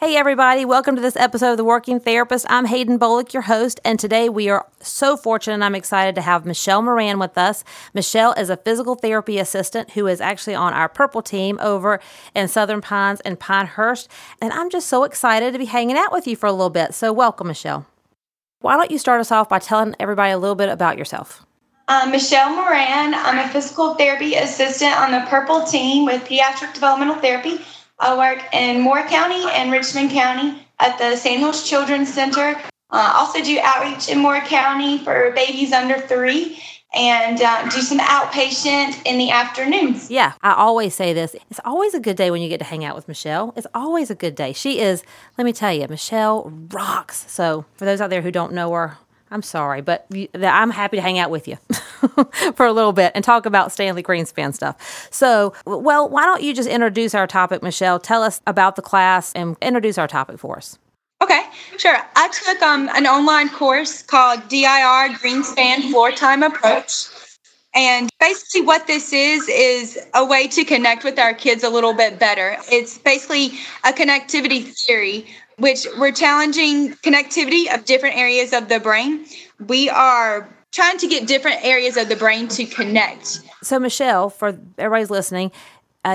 Hey everybody, welcome to this episode of The Working Therapist. I'm Hayden Bolick, your host, and today we are so fortunate and I'm excited to have Michelle Moran with us. Michelle is a physical therapy assistant who is actually on our purple team over in Southern Pines and Pinehurst, and I'm just so excited to be hanging out with you for a little bit. So welcome, Michelle. Why don't you start us off by telling everybody a little bit about yourself? I'm Michelle Moran. I'm a physical therapy assistant on the purple team with Pediatric Developmental Therapy. I work in Moore County and Richmond County at the Sandhills Children's Center. I also do outreach in Moore County for babies under 3 and do some outpatient in the afternoons. Yeah, I always say this. It's always a good day when you get to hang out with Michelle. It's always a good day. She is, let me tell you, Michelle rocks. So for those out there who don't know her, I'm sorry, but I'm happy to hang out with you for a little bit and talk about Stanley Greenspan stuff. So, well, why don't you just introduce our topic, Michelle? Tell us about the class and introduce our topic for us. Okay, sure. I took an online course called DIR Greenspan Floor Time Approach. And basically what this is a way to connect with our kids a little bit better. It's basically a connectivity theory, which we're challenging connectivity of different areas of the brain. We are trying to get different areas of the brain to connect. So, Michelle, for everybody's listening,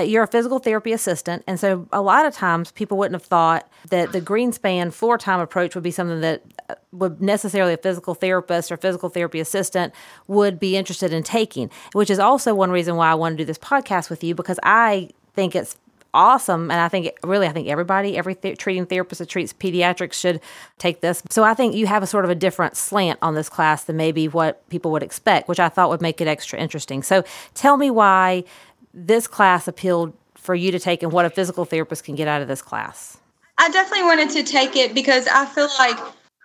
you're a physical therapy assistant, and so a lot of times people wouldn't have thought that the Greenspan floor time approach would be something that would necessarily a physical therapist or physical therapy assistant would be interested in taking, which is also one reason why I want to do this podcast with you, because I think it's awesome. And I think everybody, every treating therapist that treats pediatrics should take this. So I think you have a sort of a different slant on this class than maybe what people would expect, which I thought would make it extra interesting. So tell me why this class appealed for you to take and what a physical therapist can get out of this class. I definitely wanted to take it because I feel like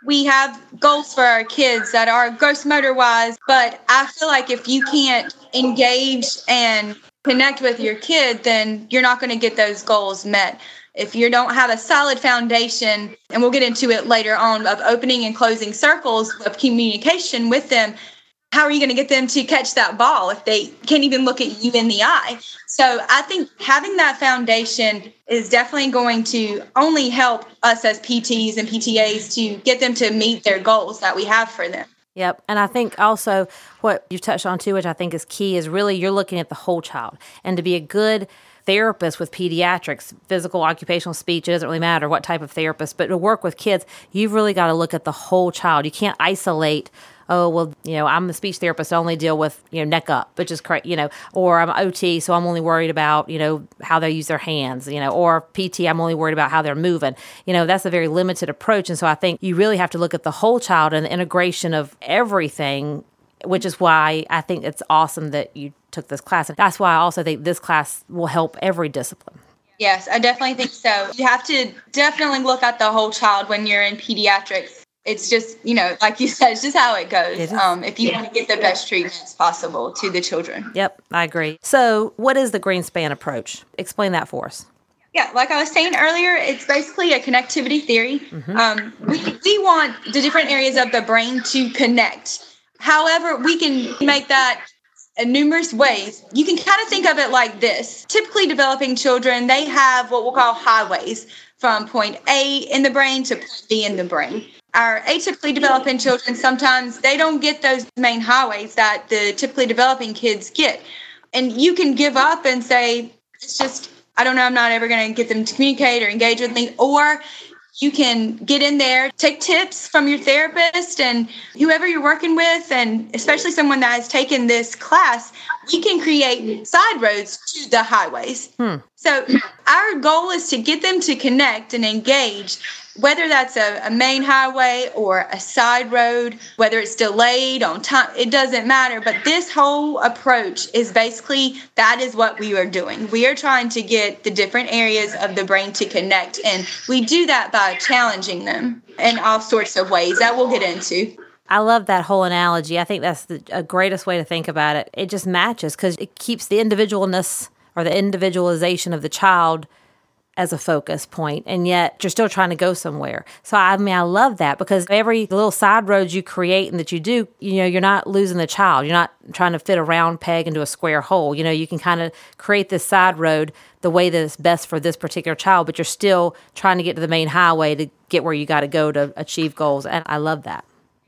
we have goals for our kids that are gross motor wise, but I feel like if you can't engage and connect with your kid, then you're not going to get those goals met. If you don't have a solid foundation, and we'll get into it later on, of opening and closing circles of communication with them, how are you going to get them to catch that ball if they can't even look at you in the eye? So I think having that foundation is definitely going to only help us as PTs and PTAs to get them to meet their goals that we have for them. Yep. And I think also what you touched on too, which I think is key, is really you're looking at the whole child. And to be a good therapist with pediatrics, physical, occupational, speech, it doesn't really matter what type of therapist, but to work with kids, you've really got to look at the whole child. You can't isolate, oh, well, you know, I'm a speech therapist, I only deal with, you know, neck up, which is correct, you know, or I'm OT, so I'm only worried about, you know, how they use their hands, you know, or PT, I'm only worried about how they're moving. You know, that's a very limited approach. And so I think you really have to look at the whole child and the integration of everything, which is why I think it's awesome that you took this class. And that's why I also think this class will help every discipline. Yes, I definitely think so. You have to definitely look at the whole child when you're in pediatrics. It's just, you know, like you said, it's just how it goes. If you want to get the best treatments possible to the children. Yep, I agree. So what is the Greenspan approach? Explain that for us. Yeah, like I was saying earlier, it's basically a connectivity theory. Mm-hmm. We want the different areas of the brain to connect. However, we can make that in numerous ways. You can kind of think of it like this. Typically developing children, they have what we'll call highways from point A in the brain to point B in the brain. Our atypically developing children, sometimes they don't get those main highways that the typically developing kids get. And you can give up and say, it's just, I don't know, I'm not ever going to get them to communicate or engage with me. Or you can get in there, take tips from your therapist and whoever you're working with, and especially someone that has taken this class, we can create side roads to the highways. So our goal is to get them to connect and engage, whether that's a main highway or a side road, whether it's delayed on time, it doesn't matter. But this whole approach is basically, that is what we are doing. We are trying to get the different areas of the brain to connect. And we do that by challenging them in all sorts of ways that we'll get into. I love that whole analogy. I think that's the greatest way to think about it. It just matches because it keeps the individualness or the individualization of the child as a focus point, and yet you're still trying to go somewhere. So, I mean, I love that because every little side road you create and that you do, you know, you're not losing the child. You're not trying to fit a round peg into a square hole. You know, you can kind of create this side road the way that it's best for this particular child, but you're still trying to get to the main highway to get where you got to go to achieve goals. And I love that.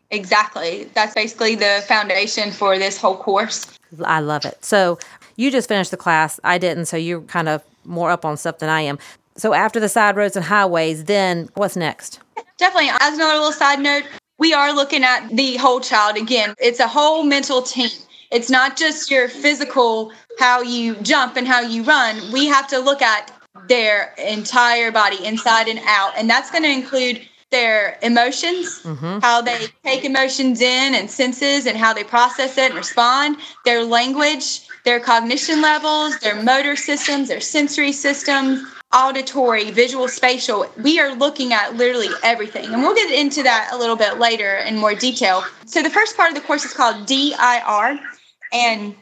Exactly. That's basically the foundation for this whole course. I love it. So you just finished the class. I didn't. So you're kind of more up on stuff than I am. So after the side roads and highways, then what's next? Definitely. As another little side note, we are looking at the whole child. Again, it's a whole mental team. It's not just your physical, how you jump and how you run. We have to look at their entire body inside and out. And that's going to include their emotions, mm-hmm. how they take emotions in and senses and how they process it and respond, their language, their cognition levels, their motor systems, their sensory systems, auditory, visual, spatial. We are looking at literally everything. And we'll get into that a little bit later in more detail. So the first part of the course is called DIR. And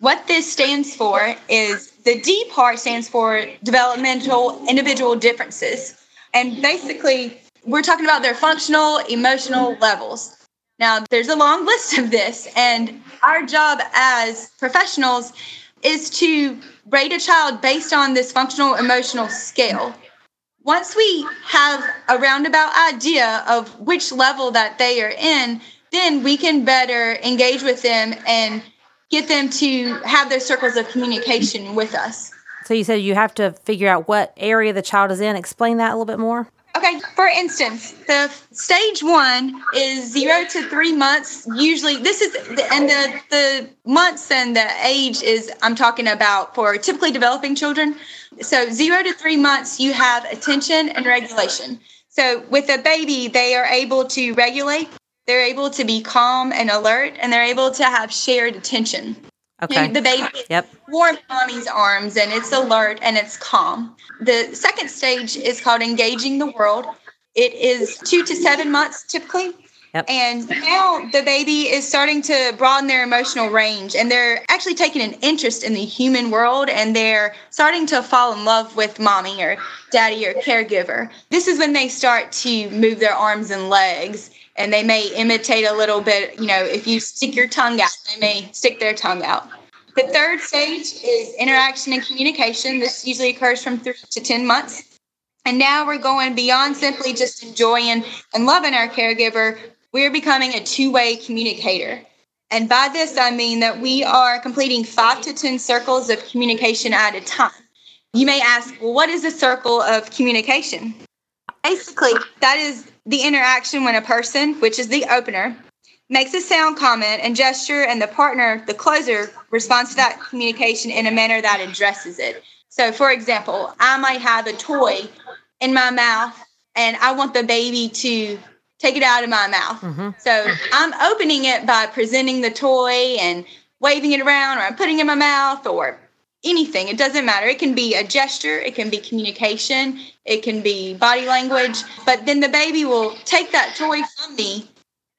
what this stands for is the D part stands for developmental individual differences. And basically, we're talking about their functional, emotional levels. Now, there's a long list of this, and our job as professionals is to rate a child based on this functional emotional scale. Once we have a roundabout idea of which level that they are in, then we can better engage with them and get them to have their circles of communication with us. So you said you have to figure out what area the child is in. Explain that a little bit more. Okay, for instance, the stage one is 0 to 3 months. Usually, this is, and the months and the age is, I'm talking about for typically developing children. So 0 to 3 months, you have attention and regulation. So with a baby, they are able to regulate. They're able to be calm and alert, and they're able to have shared attention. Okay. The baby yep. warm mommy's arms, and it's alert, and it's calm. The second stage is called engaging the world. It is 2 to 7 months typically. Yep. And now the baby is starting to broaden their emotional range, and they're actually taking an interest in the human world, and they're starting to fall in love with mommy or daddy or caregiver. This is when they start to move their arms and legs. And they may imitate a little bit, you know, if you stick your tongue out, they may stick their tongue out. The third stage is interaction and communication. This usually occurs from 3 to 10 months. And now we're going beyond simply just enjoying and loving our caregiver. We're becoming a two-way communicator. And by this, I mean that we are completing 5 to 10 circles of communication at a time. You may ask, well, what is a circle of communication? Basically, that is the interaction when a person, which is the opener, makes a sound, comment, and gesture, and the partner, the closer, responds to that communication in a manner that addresses it. So, for example, I might have a toy in my mouth, and I want the baby to take it out of my mouth. Mm-hmm. So I'm opening it by presenting the toy and waving it around, or I'm putting it in my mouth, or anything. It doesn't matter. It can be a gesture. It can be communication. It can be body language. But then the baby will take that toy from me,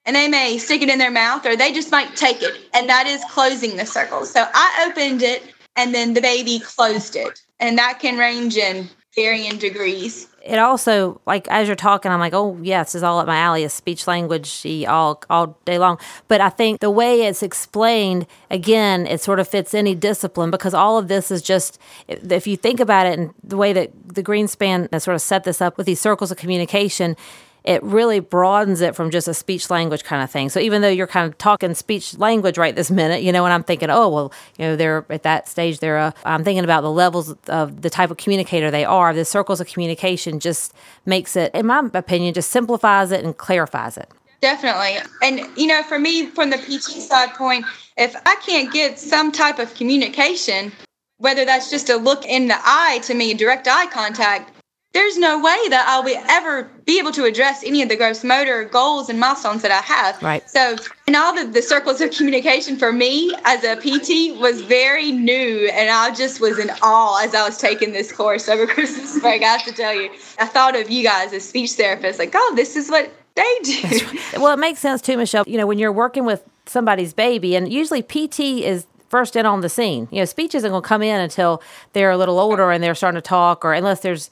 and they may stick it in their mouth, or they just might take it. And that is closing the circle. So I opened it, and then the baby closed it. And that can range in varying degrees. It also, like, as you're talking, I'm like, oh, yeah, this is all up my alley. It's speech language all day long. But I think the way it's explained, again, it sort of fits any discipline, because all of this is just, if you think about it, and the way that the Greenspan has sort of set this up with these circles of communication, it really broadens it from just a speech language kind of thing. So even though you're kind of talking speech language right this minute, you know, and I'm thinking, oh, well, you know, they're at that stage, I'm thinking about the levels of the type of communicator they are. The circles of communication just makes it, in my opinion, just simplifies it and clarifies it. Definitely. And, you know, for me, from the PT side point, if I can't get some type of communication, whether that's just a look in the eye to me, direct eye contact, there's no way that I'll ever be able to address any of the gross motor goals and milestones that I have. Right. So, and all the circles of communication for me as a PT was very new, and I just was in awe as I was taking this course over Christmas break. I have to tell you, I thought of you guys as speech therapists, like, oh, this is what They do. Right. Well, it makes sense too, Michelle. You know, when you're working with somebody's baby, and usually PT is first in on the scene. You know, speech isn't going to come in until they're a little older and they're starting to talk, or unless there's,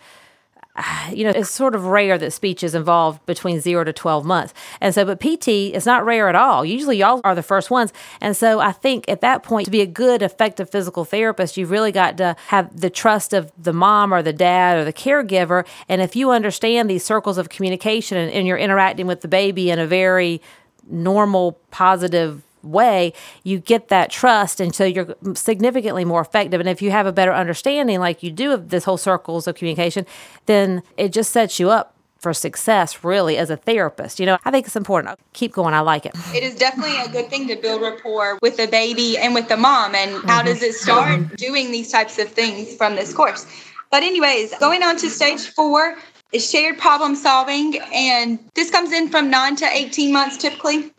you know, it's sort of rare that speech is involved between 0 to 12 months. And so, but PT, it's not rare at all. Usually y'all are the first ones. And so I think at that point, to be a good, effective physical therapist, you've really got to have the trust of the mom or the dad or the caregiver. And if you understand these circles of communication and you're interacting with the baby in a very normal, positive way, you get that trust, and so you're significantly more effective. And if you have a better understanding, like you do, of this whole circles of communication, then it just sets you up for success, really, as a therapist. You know, I think it's important. I'll keep going. I like it. It is definitely a good thing to build rapport with the baby and with the mom. And how does it start doing these types of things from this course? But anyways, going on to stage 4 is shared problem solving. And this comes in from 9 to 18 months typically.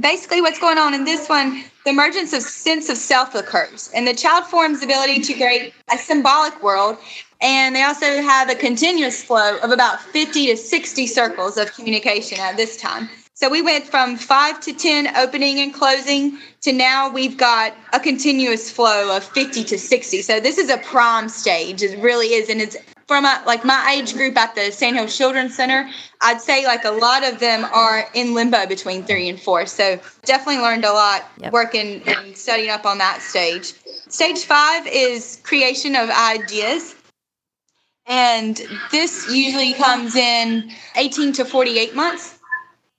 Basically, what's going on in this one, the emergence of sense of self occurs, and the child forms the ability to create a symbolic world, and they also have a continuous flow of about 50 to 60 circles of communication at this time. So we went from 5 to 10 opening and closing to now we've got a continuous flow of 50 to 60. So this is a prime stage. It really is. And it's from my age group at the Sandhills Children's Center, I'd say like a lot of them are in limbo between 3 and 4. So definitely learned a lot working and studying up on that stage. Stage 5 is creation of ideas. And this usually comes in 18 to 48 months.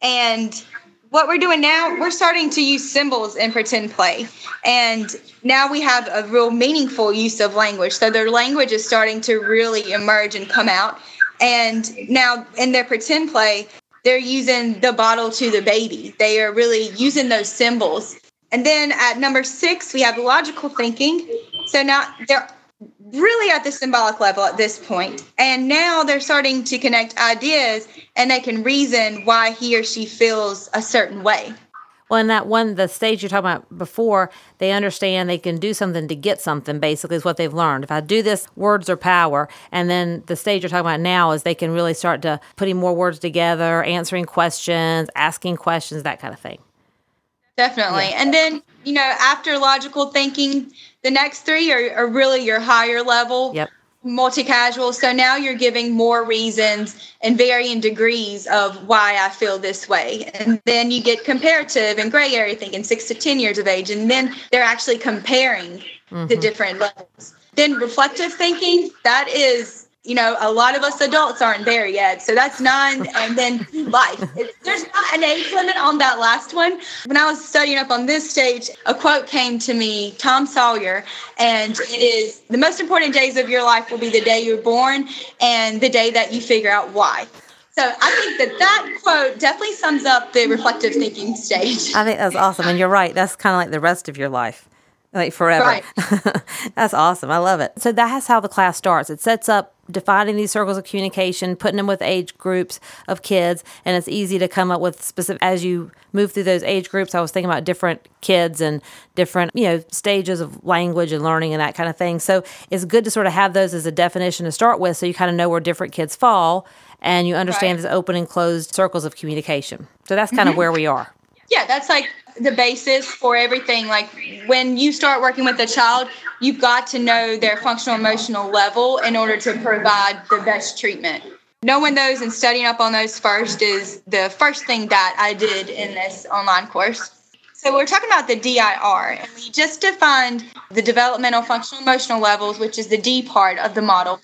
And what we're doing now, we're starting to use symbols in pretend play. And now we have a real meaningful use of language. So their language is starting to really emerge and come out. And now in their pretend play, they're using the bottle to the baby. They are really using those symbols. And then at number 6, we have logical thinking. So now they're really at the symbolic level at this point. And now they're starting to connect ideas, and they can reason why he or she feels a certain way. Well, in that one, the stage you're talking about before, they understand they can do something to get something, basically, is what they've learned. If I do this, words are power. And then the stage you're talking about now is they can really start to putting more words together, answering questions, asking questions, that kind of thing. Definitely. Yeah. And then, you know, after logical thinking, the next 3 are really your higher level. Yep. Multi-casual. So now you're giving more reasons and varying degrees of why I feel this way. And then you get comparative and gray area thinking, 6 to 10 years of age. And then they're actually comparing the different levels. Then reflective thinking, that is, you know, a lot of us adults aren't there yet. So that's 9 and then life. There's not an age limit on that last one. When I was studying up on this stage, a quote came to me, Tom Sawyer, and it is, the most important days of your life will be the day you're born and the day that you figure out why. So I think that quote definitely sums up the reflective thinking stage. I think that's awesome. And you're right. That's kind of like the rest of your life. Like forever. Right. That's awesome. I love it. So that's how the class starts. It sets up defining these circles of communication, putting them with age groups of kids. And it's easy to come up with specific, as you move through those age groups, I was thinking about different kids and different, you know, stages of language and learning and that kind of thing. So it's good to sort of have those as a definition to start with. So you kind of know where different kids fall and you understand these open and closed circles of communication. So that's kind of where we are. Yeah, that's like the basis for everything. Like when you start working with a child, you've got to know their functional emotional level in order to provide the best treatment. Knowing those and studying up on those first is the first thing that I did in this online course. So we're talking about the DIR, and we just defined the developmental functional emotional levels, which is the D part of the model.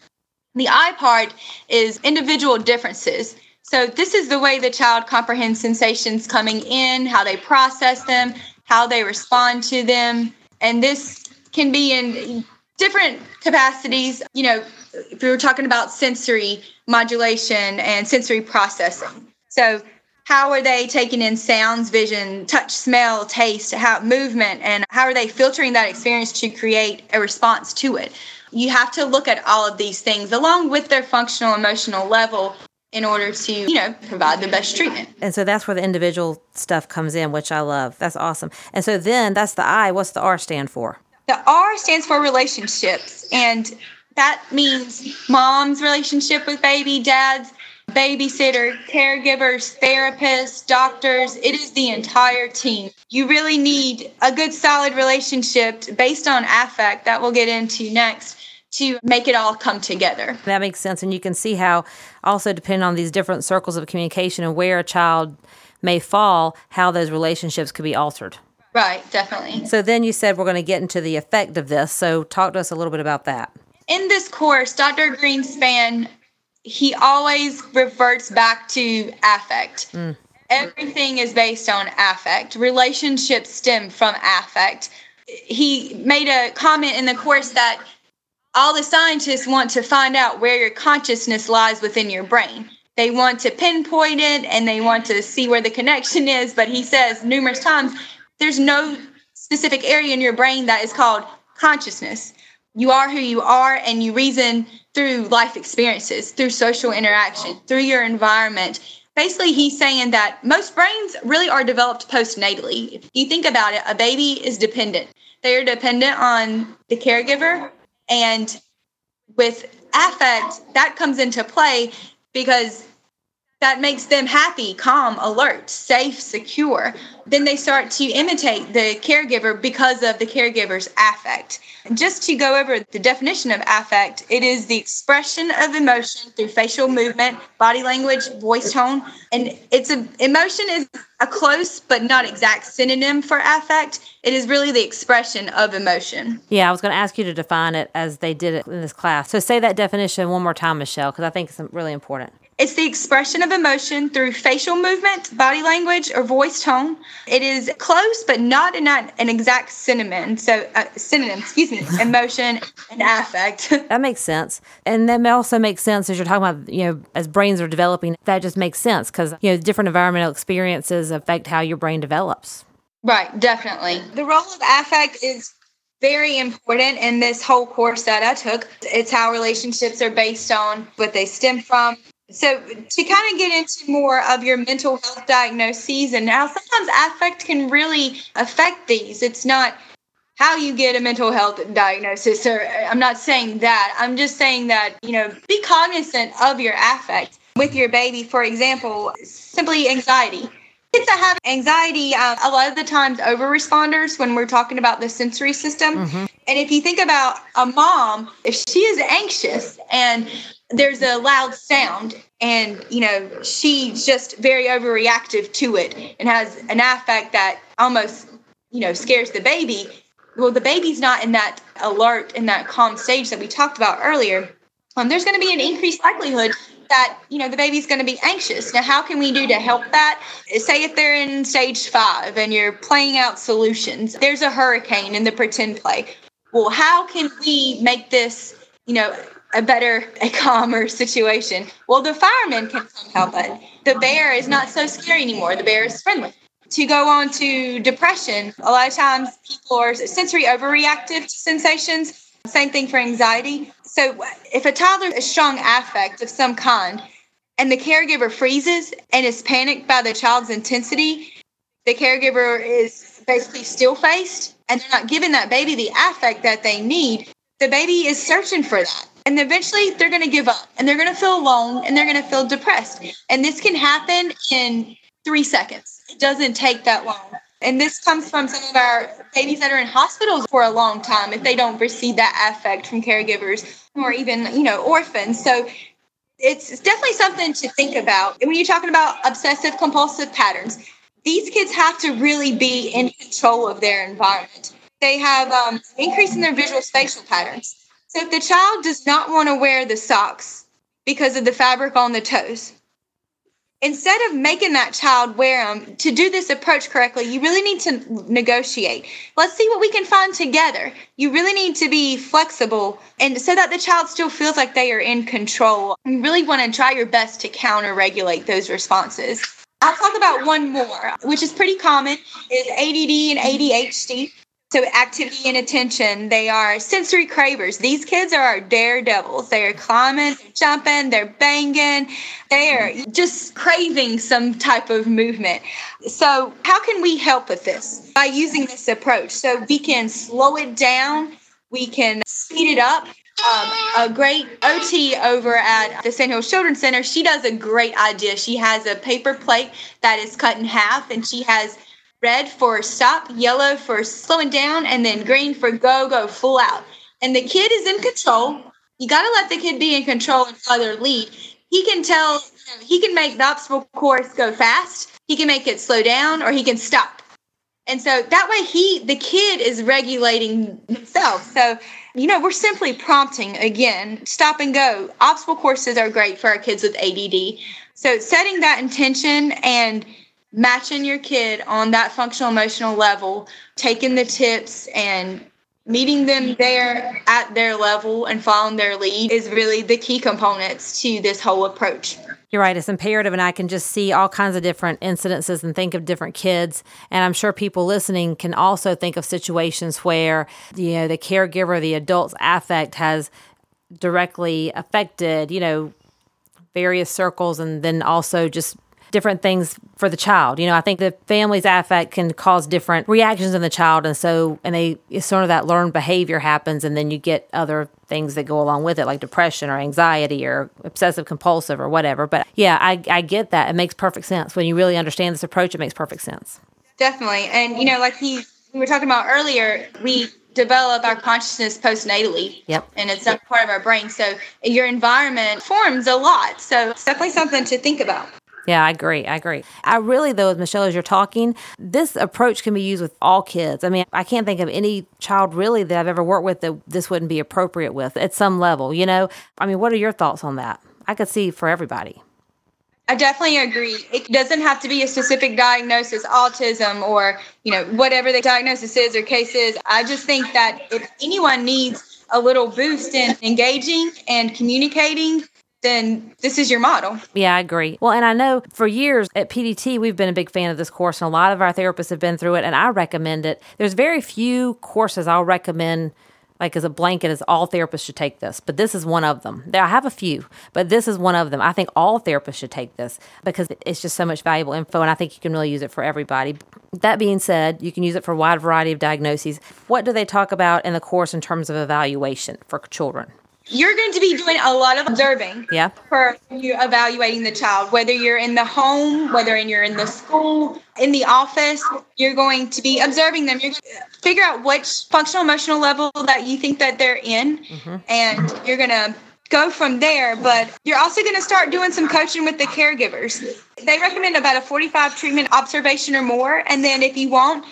The I part is individual differences. So this is the way the child comprehends sensations coming in, how they process them, how they respond to them. And this can be in different capacities. You know, if we were talking about sensory modulation and sensory processing. So how are they taking in sounds, vision, touch, smell, taste, movement, and how are they filtering that experience to create a response to it? You have to look at all of these things along with their functional emotional level in order to, you know, provide the best treatment. And so that's where the individual stuff comes in, which I love. That's awesome. And so then that's the I. What's the R stand for? The R stands for relationships. And that means mom's relationship with baby, dad's, babysitter, caregivers, therapists, doctors. It is the entire team. You really need a good, solid relationship based on affect that we'll get into next to make it all come together. That makes sense. And you can see how also depending on these different circles of communication and where a child may fall, how those relationships could be altered. Right, definitely. So then you said we're going to get into the effect of this. So talk to us a little bit about that. In this course, Dr. Greenspan, he always reverts back to affect. Mm. Everything is based on affect. Relationships stem from affect. He made a comment in the course that all the scientists want to find out where your consciousness lies within your brain. They want to pinpoint it and they want to see where the connection is. But he says numerous times, there's no specific area in your brain that is called consciousness. You are who you are, and you reason through life experiences, through social interaction, through your environment. Basically, he's saying that most brains really are developed postnatally. If you think about it, a baby is dependent. They are dependent on the caregiver, and with affect, that comes into play because that makes them happy, calm, alert, safe, secure. Then they start to imitate the caregiver because of the caregiver's affect. Just to go over the definition of affect, it is the expression of emotion through facial movement, body language, voice tone. And emotion is a close but not exact synonym for affect. It is really the expression of emotion. Yeah, I was going to ask you to define it as they did it in this class. So say that definition one more time, Michelle, because I think it's really important. It's the expression of emotion through facial movement, body language, or voice tone. It is close, but not an exact synonym. So emotion and affect. That makes sense. And that also makes sense as you're talking about, as brains are developing, that just makes sense because, different environmental experiences affect how your brain develops. Right, definitely. The role of affect is very important in this whole course that I took. It's how relationships are based on what they stem from. So to kind of get into more of your mental health diagnoses, and now sometimes affect can really affect these. It's not how you get a mental health diagnosis, or I'm not saying that. I'm just saying that, be cognizant of your affect with your baby. For example, simply anxiety. Kids that have anxiety, a lot of the times over-responders when we're talking about the sensory system. Mm-hmm. And if you think about a mom, if she is anxious and there's a loud sound and, she's just very overreactive to it and has an affect that almost, scares the baby. Well, the baby's not in that alert, in that calm stage that we talked about earlier. There's going to be an increased likelihood that, the baby's going to be anxious. Now, how can we do to help that? Say if they're in stage 5 and you're playing out solutions, there's a hurricane in the pretend play. Well, how can we make this, a calmer situation? Well, the firemen can come help it. The bear is not so scary anymore. The bear is friendly. To go on to depression, a lot of times people are sensory overreactive to sensations. Same thing for anxiety. So if a toddler has a strong affect of some kind and the caregiver freezes and is panicked by the child's intensity, the caregiver is basically still-faced and they're not giving that baby the affect that they need. The baby is searching for that. And eventually they're going to give up and they're going to feel alone and they're going to feel depressed. And this can happen in 3 seconds. It doesn't take that long. And this comes from some of our babies that are in hospitals for a long time if they don't receive that affect from caregivers or even, orphans. So it's definitely something to think about. And when you're talking about obsessive compulsive patterns, these kids have to really be in control of their environment. They have increase in their visual spatial patterns. So if the child does not want to wear the socks because of the fabric on the toes, instead of making that child wear them, to do this approach correctly, you really need to negotiate. Let's see what we can find together. You really need to be flexible, and so that the child still feels like they are in control. You really want to try your best to counter-regulate those responses. I'll talk about one more, which is pretty common, is ADD and ADHD. So activity and attention, they are sensory cravers. These kids are our daredevils. They are climbing, they're jumping, they're banging. They are just craving some type of movement. So how can we help with this? By using this approach. So we can slow it down. We can speed it up. a great OT over at the Sandhills Children's Center. She does a great idea. She has a paper plate that is cut in half, and she has red for stop, yellow for slowing down, and then green for go, go, full out. And the kid is in control. You got to let the kid be in control and follow their lead. He can tell, he can make the obstacle course go fast, he can make it slow down, or he can stop. And so that way the kid is regulating himself. So, we're simply prompting again, stop and go. Obstacle courses are great for our kids with ADD. So setting that intention and matching your kid on that functional emotional level, taking the tips and meeting them there at their level and following their lead is really the key components to this whole approach. You're right. It's imperative. And I can just see all kinds of different incidences and think of different kids. And I'm sure people listening can also think of situations where, the caregiver, the adult's affect has directly affected, various circles, and then also just different things for the child. I think the family's affect can cause different reactions in the child. And so, it's sort of that learned behavior happens, and then you get other things that go along with it, like depression or anxiety or obsessive compulsive or whatever. But yeah, I get that. It makes perfect sense. When you really understand this approach, it makes perfect sense. Definitely. And, we were talking about earlier, we develop our consciousness postnatally. Yep. And it's not part of our brain. So your environment forms a lot. So it's definitely something to think about. Yeah, I agree. I really, though, Michelle, as you're talking, this approach can be used with all kids. I can't think of any child really that I've ever worked with that this wouldn't be appropriate with at some level, What are your thoughts on that? I could see for everybody. I definitely agree. It doesn't have to be a specific diagnosis, autism or, whatever the diagnosis is or case is. I just think that if anyone needs a little boost in engaging and communicating, then this is your model. Yeah, I agree. Well, and I know for years at PDT, we've been a big fan of this course, and a lot of our therapists have been through it, and I recommend it. There's very few courses I'll recommend, like as a blanket, as all therapists should take this, but this is one of them. I have a few, but this is one of them. I think all therapists should take this because it's just so much valuable info, and I think you can really use it for everybody. That being said, you can use it for a wide variety of diagnoses. What do they talk about in the course in terms of evaluation for children? You're going to be doing a lot of observing for you evaluating the child, whether you're in the home, whether you're in the school, in the office, you're going to be observing them. You're going to figure out which functional emotional level that you think that they're in, and you're going to go from there. But you're also going to start doing some coaching with the caregivers. They recommend about a 45 treatment observation or more. And then if you want,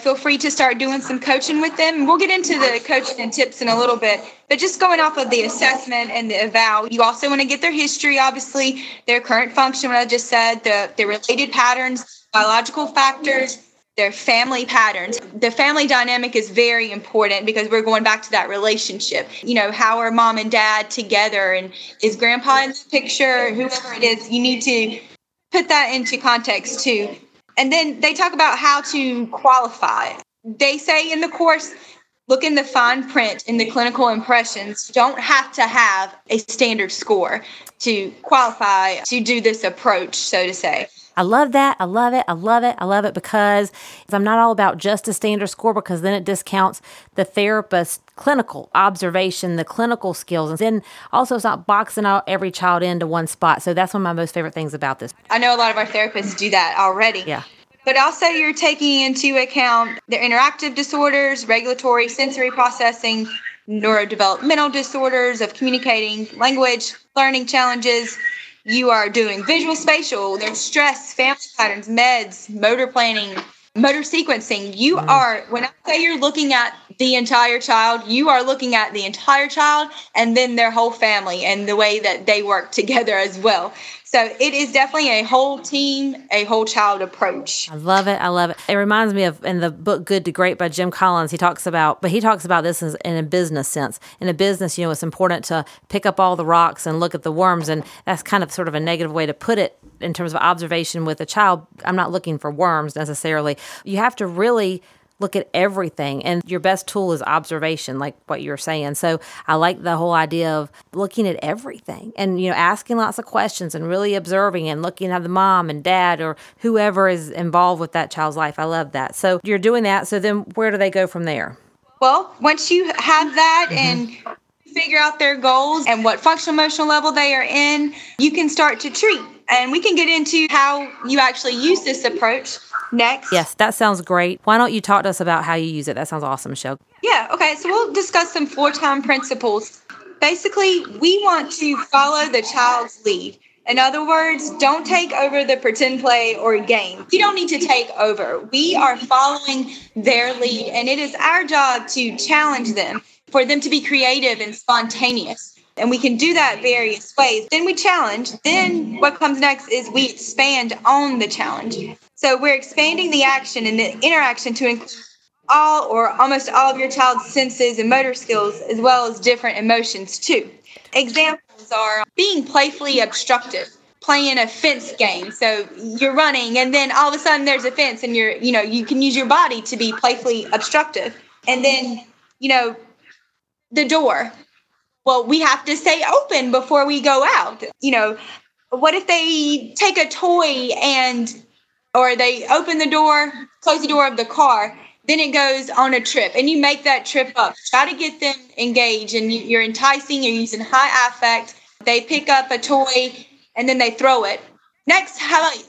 feel free to start doing some coaching with them. We'll get into the coaching and tips in a little bit, but just going off of the assessment and the eval, you also want to get their history, obviously, their current function, what I just said, the related patterns, biological factors, their family patterns. The family dynamic is very important because we're going back to that relationship. How are mom and dad together, and is grandpa in the picture, whoever it is, you need to put that into context too. And then they talk about how to qualify. They say in the course, look in the fine print in the clinical impressions. You don't have to have a standard score to qualify to do this approach, so to say. I love that. I love it because I'm not all about just a standard score, because then it discounts the therapist's clinical observation, the clinical skills. And then also it's not boxing out every child into one spot. So that's one of my most favorite things about this. I know a lot of our therapists do that already. Yeah. But also you're taking into account their interactive disorders, regulatory, sensory processing, neurodevelopmental disorders of communicating, language, learning challenges. You are doing visual, spatial, their stress, family patterns, meds, motor planning, motor sequencing. You are, when I say you're looking at the entire child, you are looking at the entire child and then their whole family and the way that they work together as well. So it is definitely a whole team, a whole child approach. I love it. It reminds me of in the book Good to Great by Jim Collins. He talks about this in a business sense. In a business, it's important to pick up all the rocks and look at the worms. And that's kind of sort of a negative way to put it in terms of observation with a child. I'm not looking for worms necessarily. You have to really look at everything, and your best tool is observation, like what you're saying. So I like the whole idea of looking at everything and, asking lots of questions and really observing and looking at the mom and dad or whoever is involved with that child's life. I love that. So you're doing that. So then where do they go from there? Well, once you have that and figure out their goals and what functional emotional level they are in, you can start to treat. And we can get into how you actually use this approach next. Yes, that sounds great. Why don't you talk to us about how you use it? That sounds awesome, Michelle. Yeah, okay. So we'll discuss some floor time principles. Basically, we want to follow the child's lead. In other words, don't take over the pretend play or game. You don't need to take over. We are following their lead, and it is our job to challenge them, for them to be creative and spontaneous. And we can do that various ways. Then we challenge. Then what comes next is we expand on the challenge. So we're expanding the action and the interaction to include all or almost all of your child's senses and motor skills, as well as different emotions too. Examples are being playfully obstructive, playing a fence game. So you're running and then all of a sudden there's a fence and you can use your body to be playfully obstructive. And then, the door. Well, we have to stay open before we go out. What if they take a toy or they open the door, close the door of the car, then it goes on a trip and you make that trip up. Try to get them engaged and you're enticing, you're using high affect. They pick up a toy and then they throw it. Next, how about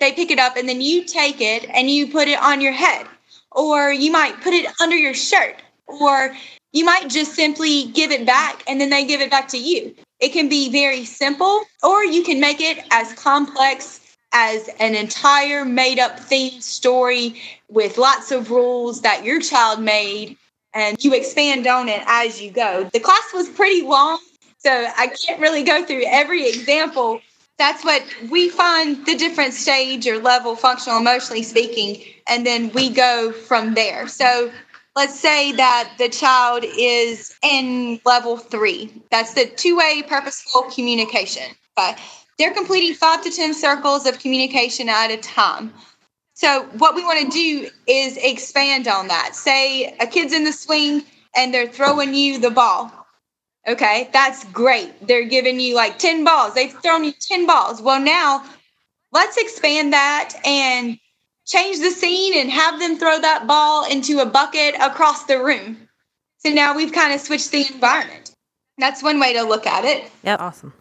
they pick it up and then you take it and you put it on your head, or you might put it under your shirt, or you might just simply give it back and then they give it back to you. It can be very simple, or you can make it as complex as an entire made-up theme story with lots of rules that your child made, and you expand on it as you go. The class was pretty long, so I can't really go through every example. That's what we find the different stage or level, functional, emotionally speaking, and then we go from there. So let's say that the child is in level 3. That's the two-way purposeful communication. Okay. They're completing 5 to 10 circles of communication at a time. So what we want to do is expand on that. Say a kid's in the swing and they're throwing you the ball. Okay, that's great. They're giving you 10 balls. They've thrown you 10 balls. Well, now let's expand that and change the scene and have them throw that ball into a bucket across the room. So now we've kind of switched the environment. That's one way to look at it. Yeah, awesome.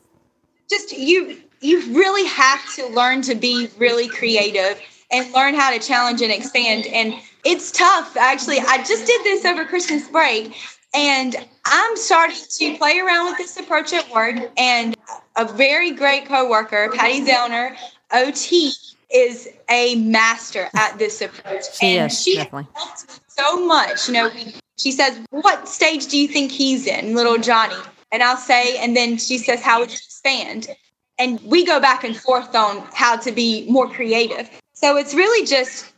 Just you really have to learn to be really creative and learn how to challenge and expand. And it's tough, actually. I just did this over Christmas break, and I'm starting to play around with this approach at work. And a very great coworker, Patty Zellner, OT, is a master at this approach. She definitely helps me so much. She says, "What stage do you think he's in, little Johnny?" And I'll say, and then she says, "How would you expand?" And we go back and forth on how to be more creative. So it's really just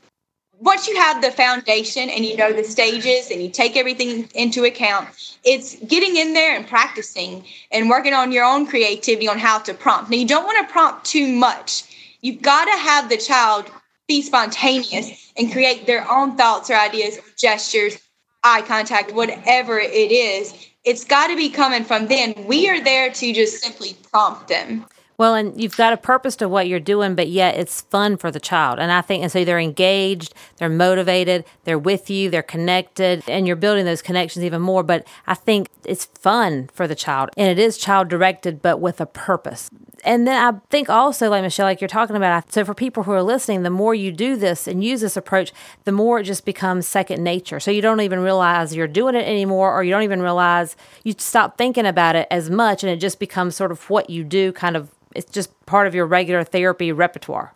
once you have the foundation and you know the stages and you take everything into account, it's getting in there and practicing and working on your own creativity on how to prompt. Now, you don't want to prompt too much. You've got to have the child be spontaneous and create their own thoughts or ideas, or gestures, eye contact, whatever it is. It's got to be coming from them. We are there to just simply prompt them. Well, and you've got a purpose to what you're doing, but yet it's fun for the child. And so they're engaged, they're motivated, they're with you, they're connected, and you're building those connections even more. But I think it's fun for the child, and it is child-directed, but with a purpose. And then I think also, Michelle, you're talking about, so for people who are listening, the more you do this and use this approach, the more it just becomes second nature. So you don't even realize you're doing it anymore, or you don't even realize, you stop thinking about it as much, and it just becomes sort of what you do, kind of, it's just part of your regular therapy repertoire.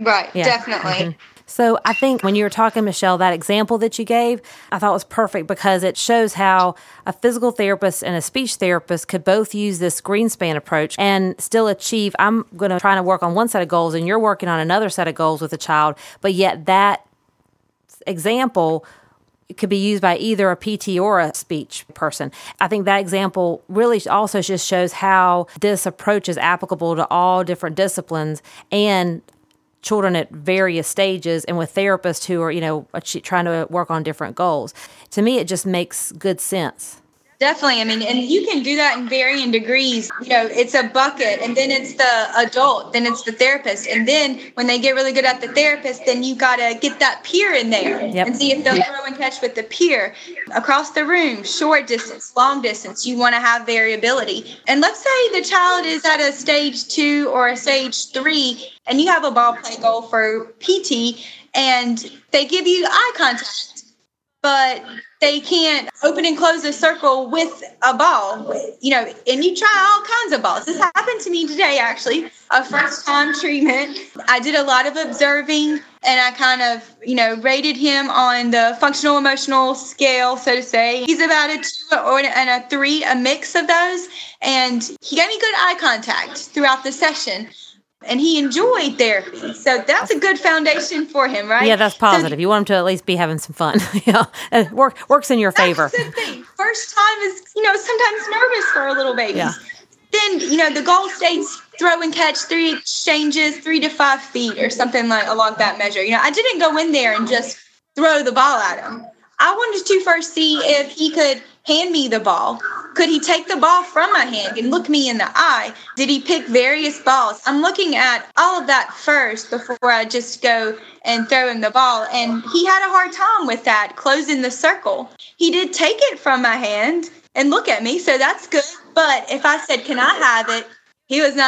Right, yeah. Definitely. Mm-hmm. So I think when you were talking, Michelle, that example that you gave, I thought was perfect because it shows how a physical therapist and a speech therapist could both use this Greenspan approach and still achieve, I'm going to try to work on one set of goals and you're working on another set of goals with a child, but yet that example could be used by either a PT or a speech person. I think that example really also just shows how this approach is applicable to all different disciplines and children at various stages and with therapists who are, trying to work on different goals. To me, it just makes good sense. Definitely. I mean, and you can do that in varying degrees. You know, it's a bucket, and then it's the adult, then it's the therapist. And then when they get really good at the therapist, then you got to get that peer in there and see if they'll throw and catch with the peer across the room, short distance, long distance. You want to have variability. And let's say the child is at a stage 2 or a stage 3, and you have a ball play goal for PT, and they give you eye contact, but they can't open and close a circle with a ball, you know, and you try all kinds of balls. This happened to me today, actually, a first time treatment. I did a lot of observing, and I kind of, you know, rated him on the functional emotional scale, so to say. He's about a 2 and a 3, a mix of those. And he gave me good eye contact throughout the session, and he enjoyed therapy. So that's a good foundation for him, right? Yeah, that's positive. You want him to at least be having some fun. Works in your favor. That's the thing. First time is, you know, sometimes nervous for our little babies. Yeah. Then, you know, the goal states throw and catch, 3 exchanges, 3 to 5 feet or something like along that measure. You know, I didn't go in there and just throw the ball at him. I wanted to first see if he could hand me the ball. Could he take the ball from my hand and look me in the eye? Did he pick various balls? I'm looking at all of that first before I just go and throw him the ball. And he had a hard time with that, closing the circle. He did take it from my hand and look at me, so that's good. But if I said, can I have it? He wasn't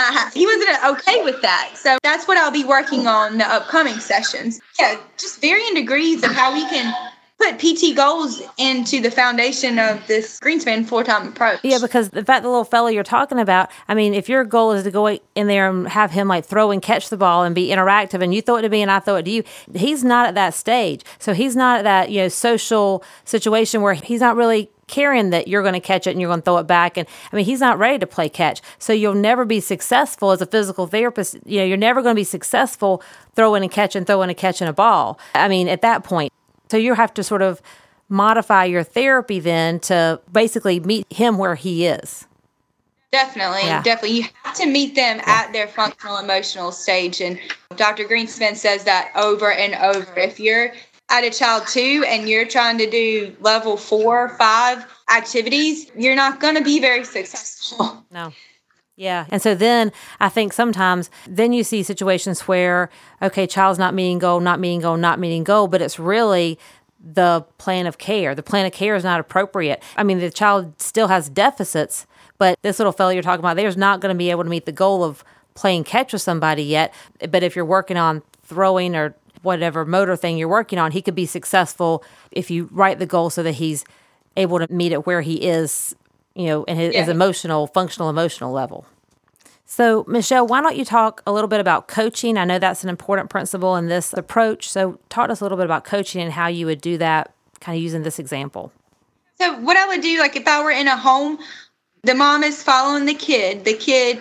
okay with that. So that's what I'll be working on the upcoming sessions. Yeah, just varying degrees of how we can put PT goals into the foundation of this Greenspan Floor Time approach. Yeah, because the fact the little fellow you're talking about, I mean, if your goal is to go in there and have him like throw and catch the ball and be interactive, and you throw it to me and I throw it to you, he's not at that stage. So he's not at that, you know, social situation where he's not really caring that you're going to catch it and you're going to throw it back. And I mean, he's not ready to play catch. So you'll never be successful as a physical therapist. You know, you're never going to be successful throwing and catching a ball. I mean, at that point. So you have to sort of modify your therapy then to basically meet him where he is. Definitely. You have to meet them at their functional emotional stage. And Dr. Greenspan says that over and over. If you're at a child 2 and you're trying to do level 4 or 5 activities, you're not going to be very successful. No. Yeah. And so then I think sometimes then you see situations where, okay, child's not meeting goal, but it's really the plan of care. The plan of care is not appropriate. I mean, the child still has deficits, but this little fellow you're talking about, there's not going to be able to meet the goal of playing catch with somebody yet. But if you're working on throwing or whatever motor thing you're working on, he could be successful if you write the goal so that he's able to meet it where he is, you know, and his emotional, functional, emotional level. So, Michelle, why don't you talk a little bit about coaching? I know that's an important principle in this approach. So talk to us a little bit about coaching and how you would do that, kind of using this example. So what I would do, like if I were in a home, the mom is following the kid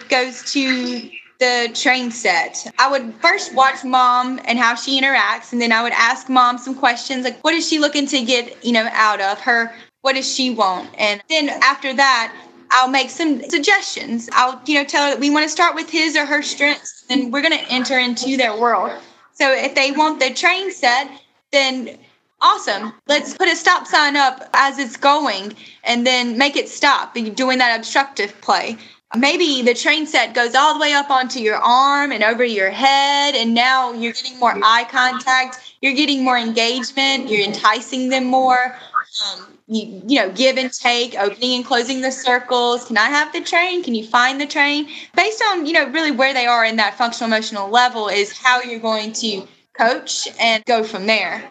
goes to the train set. I would first watch mom and how she interacts, and then I would ask mom some questions, like what is she looking to get, you know, out of her? What does she want? And then after that, I'll make some suggestions. I'll, you know, tell her that we want to start with his or her strengths, and we're going to enter into their world. So if they want the train set, then awesome. Let's put a stop sign up as it's going and then make it stop, doing that obstructive play. Maybe the train set goes all the way up onto your arm and over your head, and now you're getting more eye contact. You're getting more engagement. You're enticing them more. You know, give and take, opening and closing the circles. Can I have the train? Can you find the train? Based on, you know, really where they are in that functional emotional level is how you're going to coach and go from there.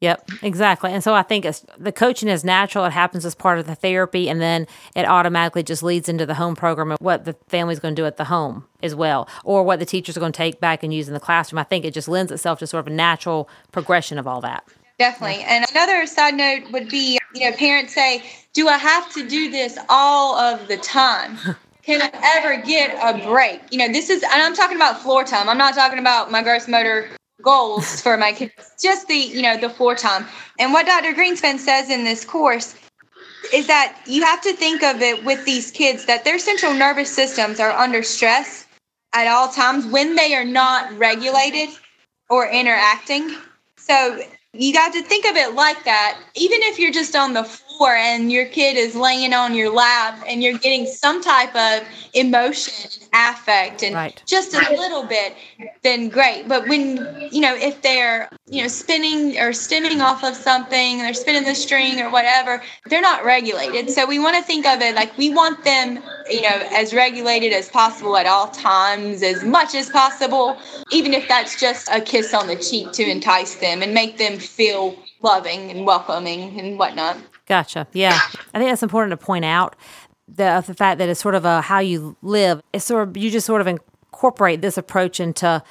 Yep, exactly. And so I think the coaching is natural. It happens as part of the therapy, and then it automatically just leads into the home program and what the family's going to do at the home as well, or what the teachers are going to take back and use in the classroom. I think it just lends itself to sort of a natural progression of all that. Definitely. And another side note would be, you know, parents say, do I have to do this all of the time? Can I ever get a break? You know, this is, and I'm talking about floor time. I'm not talking about my gross motor goals for my kids, just the, you know, the floor time. And what Dr. Greenspan says in this course is that you have to think of it with these kids that their central nervous systems are under stress at all times when they are not regulated or interacting. So You got to think of it like that. Even if you're just on the floor and your kid is laying on your lap and you're getting some type of emotion, affect, and just a little bit, then great. But when, you know, if they're, you know, spinning or stemming off of something, they're spinning the string or whatever, they're not regulated. So we want to think of it like we want them, you know, as regulated as possible at all times, as much as possible, even if that's just a kiss on the cheek to entice them and make them feel loving and welcoming and whatnot. Gotcha. Yeah. I think that's important to point out, the fact that it's sort of a how you live. It's sort of, you just sort of incorporate this approach into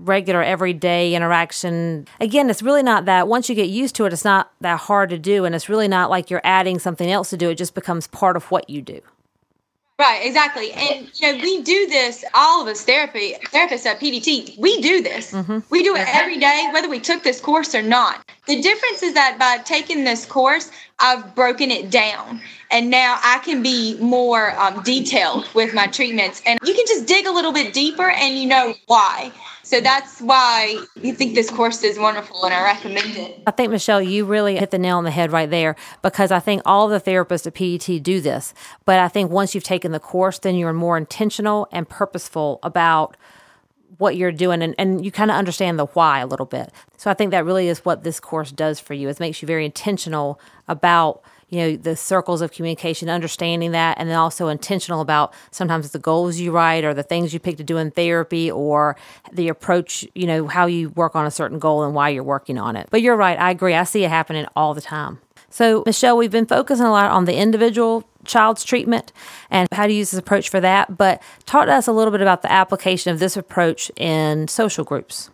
regular everyday interaction. Again, it's really not that, once you get used to it, it's not that hard to do. And it's really not like you're adding something else to do. It just becomes part of what you do. Right, exactly. And, you know, we do this, all of us therapists at PDT, we do this. Mm-hmm. We do it every day, whether we took this course or not. The difference is that by taking this course, I've broken it down. And now I can be more detailed with my treatments. And you can just dig a little bit deeper and you know why. So that's why you think this course is wonderful and I recommend it. I think, Michelle, you really hit the nail on the head right there, because I think all the therapists at PET do this. But I think once you've taken the course, then you're more intentional and purposeful about what you're doing, and you kind of understand the why a little bit. So I think that really is what this course does for you. It makes you very intentional about, you know, the circles of communication, understanding that, and then also intentional about sometimes the goals you write or the things you pick to do in therapy or the approach, you know, how you work on a certain goal and why you're working on it. But you're right. I agree. I see it happening all the time. So, Michelle, we've been focusing a lot on the individual child's treatment and how to use this approach for that, but talk to us a little bit about the application of this approach in social groups.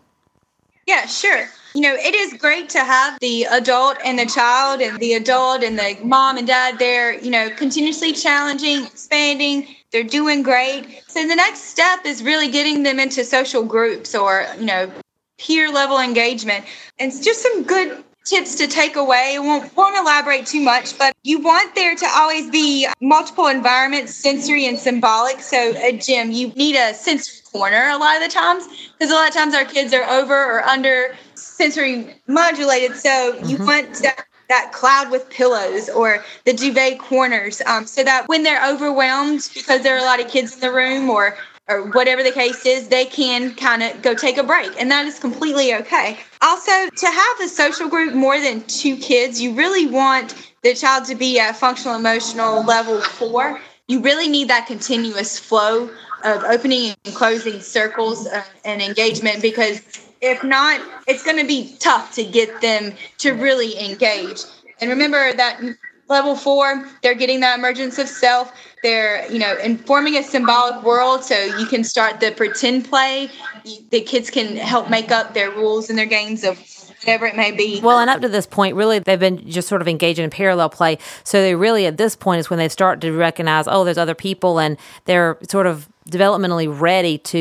Yeah, sure. You know, it is great to have the adult and the child and the adult and the mom and dad there, you know, continuously challenging, expanding. They're doing great. So the next step is really getting them into social groups or, you know, peer level engagement. And it's just some good tips to take away. I won't elaborate too much, but you want there to always be multiple environments, sensory and symbolic. So a gym, you need a sensory corner a lot of the times, because a lot of times our kids are over or under sensory modulated. So you want that cloud with pillows or the duvet corners, so that when they're overwhelmed because there are a lot of kids in the room or whatever the case is, they can kind of go take a break. And that is completely okay. Also, to have a social group more than two kids, you really want the child to be at functional emotional level 4. You really need that continuous flow of opening and closing circles and engagement, because if not, it's going to be tough to get them to really engage. And remember that level 4, they're getting that emergence of self. They're, you know, informing a symbolic world. So you can start the pretend play. The kids can help make up their rules and their games of whatever it may be. Well, and up to this point, really, they've been just sort of engaging in parallel play. So they really, at this point, is when they start to recognize, oh, there's other people, and they're sort of developmentally ready to,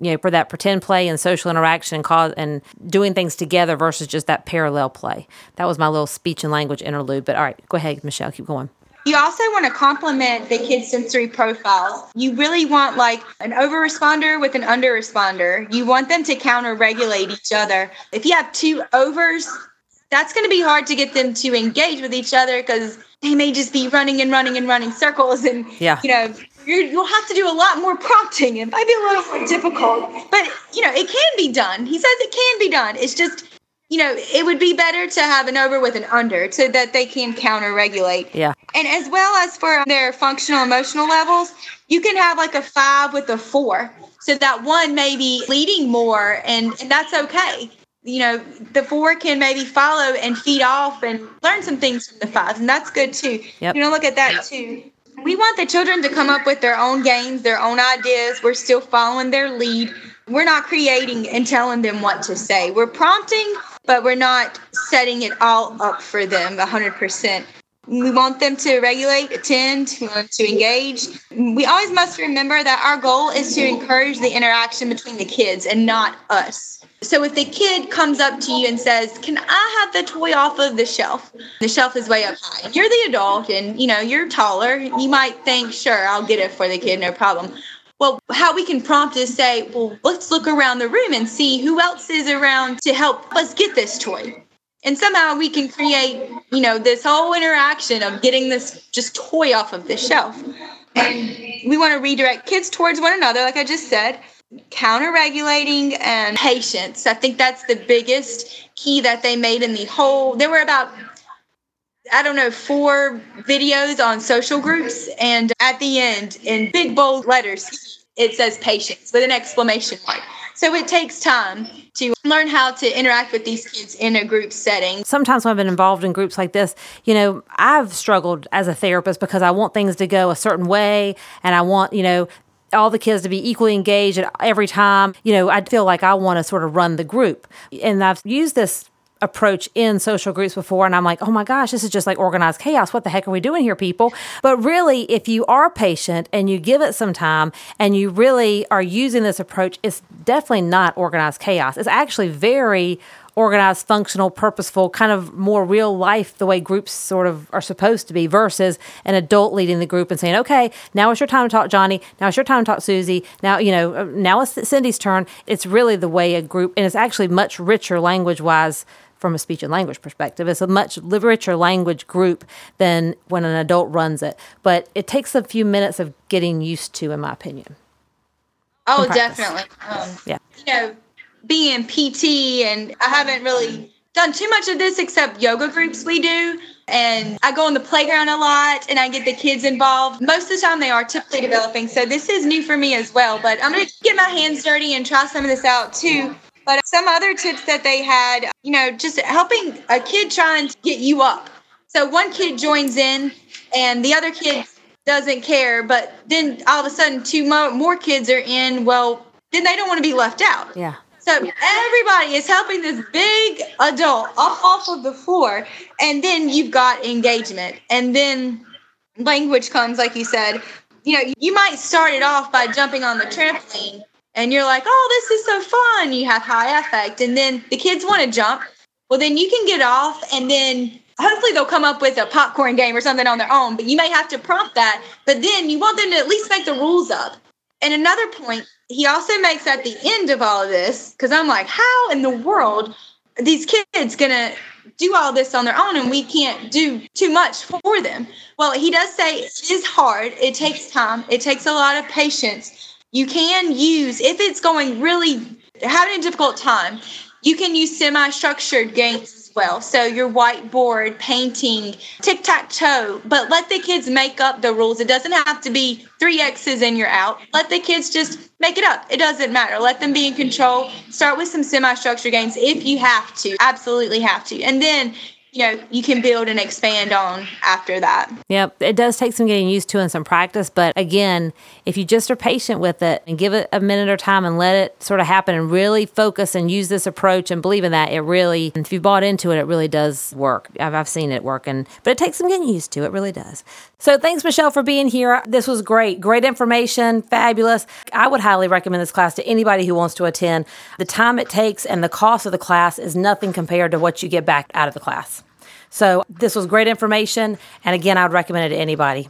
you know, for that pretend play and social interaction and doing things together versus just that parallel play. That was my little speech and language interlude. But all right, go ahead, Michelle, keep going. You also want to complement the kids' sensory profiles. You really want like an over-responder with an under-responder. You want them to counter-regulate each other. If you have two overs, that's going to be hard to get them to engage with each other, because they may just be running circles and, you know, you'll have to do a lot more prompting. It might be a little more difficult, but, you know, it can be done. He says it can be done. It's just, you know, it would be better to have an over with an under so that they can counter-regulate. Yeah. And as well as for their functional emotional levels, you can have like a 5 with a 4. So that one may be leading more, and that's okay. You know, the 4 can maybe follow and feed off and learn some things from the 5, and that's good too. Yep. You know, look at that too. We want the children to come up with their own games, their own ideas. We're still following their lead. We're not creating and telling them what to say. We're prompting, but we're not setting it all up for them 100%. We want them to regulate, attend, we want to engage. We always must remember that our goal is to encourage the interaction between the kids and not us. So if the kid comes up to you and says, can I have the toy off of the shelf? The shelf is way up high. You're the adult and, you know, you're taller. You might think, sure, I'll get it for the kid, no problem. Well, how we can prompt is say, well, let's look around the room and see who else is around to help us get this toy. And somehow we can create, you know, this whole interaction of getting this just toy off of the shelf. And we want to redirect kids towards one another, like I just said, counter-regulating and patience. I think that's the biggest key that they made in the whole. There were about, I don't know, 4 videos on social groups. And at the end, in big bold letters, it says patience with an exclamation mark. So it takes time to learn how to interact with these kids in a group setting. Sometimes when I've been involved in groups like this, you know, I've struggled as a therapist because I want things to go a certain way, and I want, you know, all the kids to be equally engaged at every time. You know, I feel like I want to sort of run the group. And I've used this approach in social groups before, and I'm like, oh my gosh, this is just like organized chaos. What the heck are we doing here, people? But really, if you are patient and you give it some time and you really are using this approach, it's definitely not organized chaos. It's actually very organized, functional, purposeful, kind of more real life, the way groups sort of are supposed to be, versus an adult leading the group and saying, okay, now it's your time to talk, Johnny. Now it's your time to talk, Susie. Now, you know, now it's Cindy's turn. It's really the way a group, and it's actually much richer language-wise from a speech and language perspective. It's a much richer language group than when an adult runs it. But it takes a few minutes of getting used to, in my opinion. Oh, definitely. Yeah. You know, being PT, and I haven't really done too much of this except yoga groups we do. And I go on the playground a lot and I get the kids involved. Most of the time they are typically developing. So this is new for me as well, but I'm going to get my hands dirty and try some of this out too. But some other tips that they had, you know, just helping a kid trying to get you up. So one kid joins in and the other kid doesn't care, but then all of a sudden two more kids are in. Well, then they don't want to be left out. Yeah. So everybody is helping this big adult off of the floor, and then you've got engagement. And then language comes, like you said. You know, you might start it off by jumping on the trampoline, and you're like, oh, this is so fun. You have high affect, and then the kids want to jump. Well, then you can get off, and then hopefully they'll come up with a popcorn game or something on their own, but you may have to prompt that. But then you want them to at least make the rules up. And another point he also makes at the end of all of this, because I'm like, how in the world are these kids going to do all this on their own, and we can't do too much for them? Well, he does say it is hard. It takes time. It takes a lot of patience. You can use, if it's going really, having a difficult time, you can use semi-structured games as well. So your whiteboard, painting, tic-tac-toe, but let the kids make up the rules. It doesn't have to be 3 X's and you're out. Let the kids just make it up. It doesn't matter. Let them be in control. Start with some semi-structured games if you have to, absolutely have to. And then, you know, you can build and expand on after that. Yep. It does take some getting used to and some practice. But again, if you just are patient with it and give it a minute or time and let it sort of happen and really focus and use this approach and believe in that, it really, if you bought into it, it really does work. I've seen it work, but it takes some getting used to. It really does. So thanks, Michelle, for being here. This was great. Great information. Fabulous. I would highly recommend this class to anybody who wants to attend. The time it takes and the cost of the class is nothing compared to what you get back out of the class. So this was great information. And again, I would recommend it to anybody.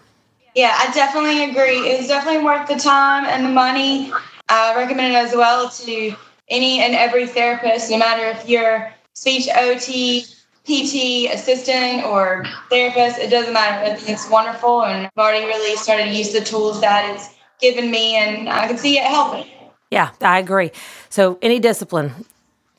Yeah, I definitely agree. It was definitely worth the time and the money. I recommend it as well to any and every therapist, no matter if you're speech OT, PT, assistant, or therapist. It doesn't matter. I think it's wonderful. And I've already really started to use the tools that it's given me, and I can see it helping. Yeah, I agree. So any discipline,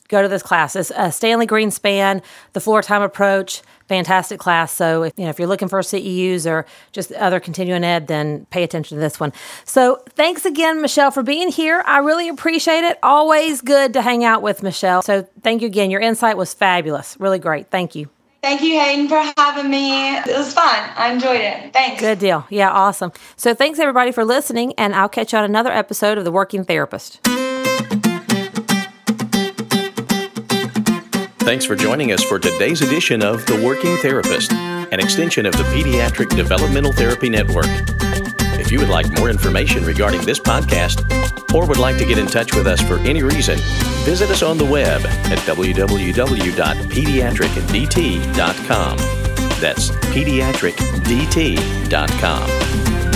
go to this class. It's Stanley Greenspan, the Floor Time Approach, fantastic class. So if you're looking for CEUs or just other continuing ed, then pay attention to this one. So thanks again, Michelle, for being here. I really appreciate it. Always good to hang out with Michelle. So thank you again. Your insight was fabulous. Really great. Thank you. Thank you, Hayden, for having me. It was fun. I enjoyed it. Thanks. Good deal. Yeah, awesome. So thanks, everybody, for listening, and I'll catch you on another episode of The Working Therapist. Thanks for joining us for today's edition of The Working Therapist, an extension of the Pediatric Developmental Therapy Network. If you would like more information regarding this podcast or would like to get in touch with us for any reason, visit us on the web at www.pediatricdt.com. That's pediatricdt.com.